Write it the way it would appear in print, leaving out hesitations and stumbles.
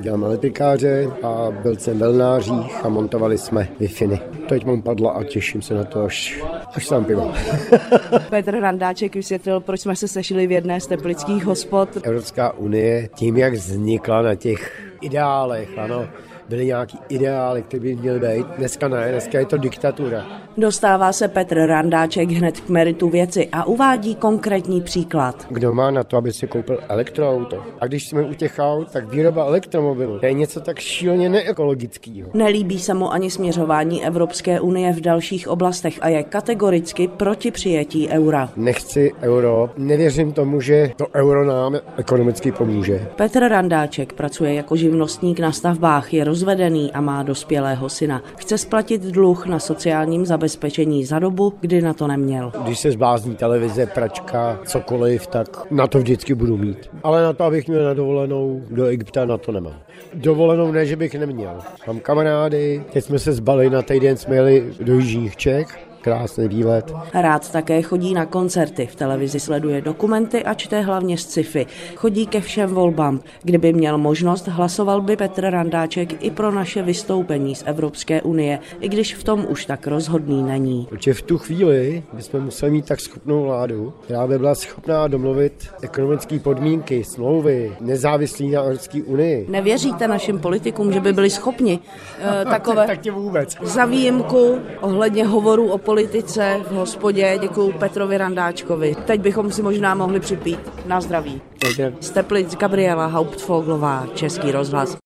Dělám elektrikáře a byl jsem v Elnářích a montovali jsme Wi-Fi. Teď mám padla a těším se na to, až sám pivo. Petr Randáček vysvětlil, proč jsme se sešli v jedné z teplických hospod. Evropská unie tím, jak vznikla na těch ideálech, ano, byly nějaký ideály, které by měly být. Dneska ne, dneska je to diktatura. Dostává se Petr Randáček hned k meritu věci a uvádí konkrétní příklad. Kdo má na to, aby si koupil elektroauto? A když jsme u těch aut, tak výroba elektromobilů je něco tak šíleně neekologického. Nelíbí se mu ani směřování Evropské unie v dalších oblastech a je kategoricky proti přijetí eura. Nechci euro, nevěřím tomu, že to euro nám ekonomicky pomůže. Petr Randáček pracuje jako živnostník na stavbách, je rozvedený a má dospělého syna. Chce splatit dluh na sociálním zabezpečení za dobu, kdy na to neměl. Když se zblázní televize, pračka, cokoliv, tak na to vždycky budu mít. Ale na to, abych měl na dovolenou do Egypta, na to nemám. Dovolenou ne, že bych neměl. Mám kamarády, teď jsme se zbali na týden, jsme jeli do Jižních Čech. Krásný výlet. Rád také chodí na koncerty, v televizi sleduje dokumenty a čte hlavně sci-fi. Chodí ke všem volbám. Kdyby měl možnost, hlasoval by Petr Randáček i pro naše vystoupení z Evropské unie, i když v tom už tak rozhodný není. Protože v tu chvíli bychom museli mít tak schopnou vládu, která by byla schopná domluvit ekonomické podmínky, smlouvy, nezávislí na Evropské unii. Nevěříte našim politikům, že by byli schopni takové? Tak tě vůbec. Za výjimku ohledně hovoru o politice v hospodě, děkuju Petrovi Randáčkovi. Teď bychom si možná mohli připít. Na zdraví. Z Teplic Gabriela Hauptfoglová, Český rozhlas.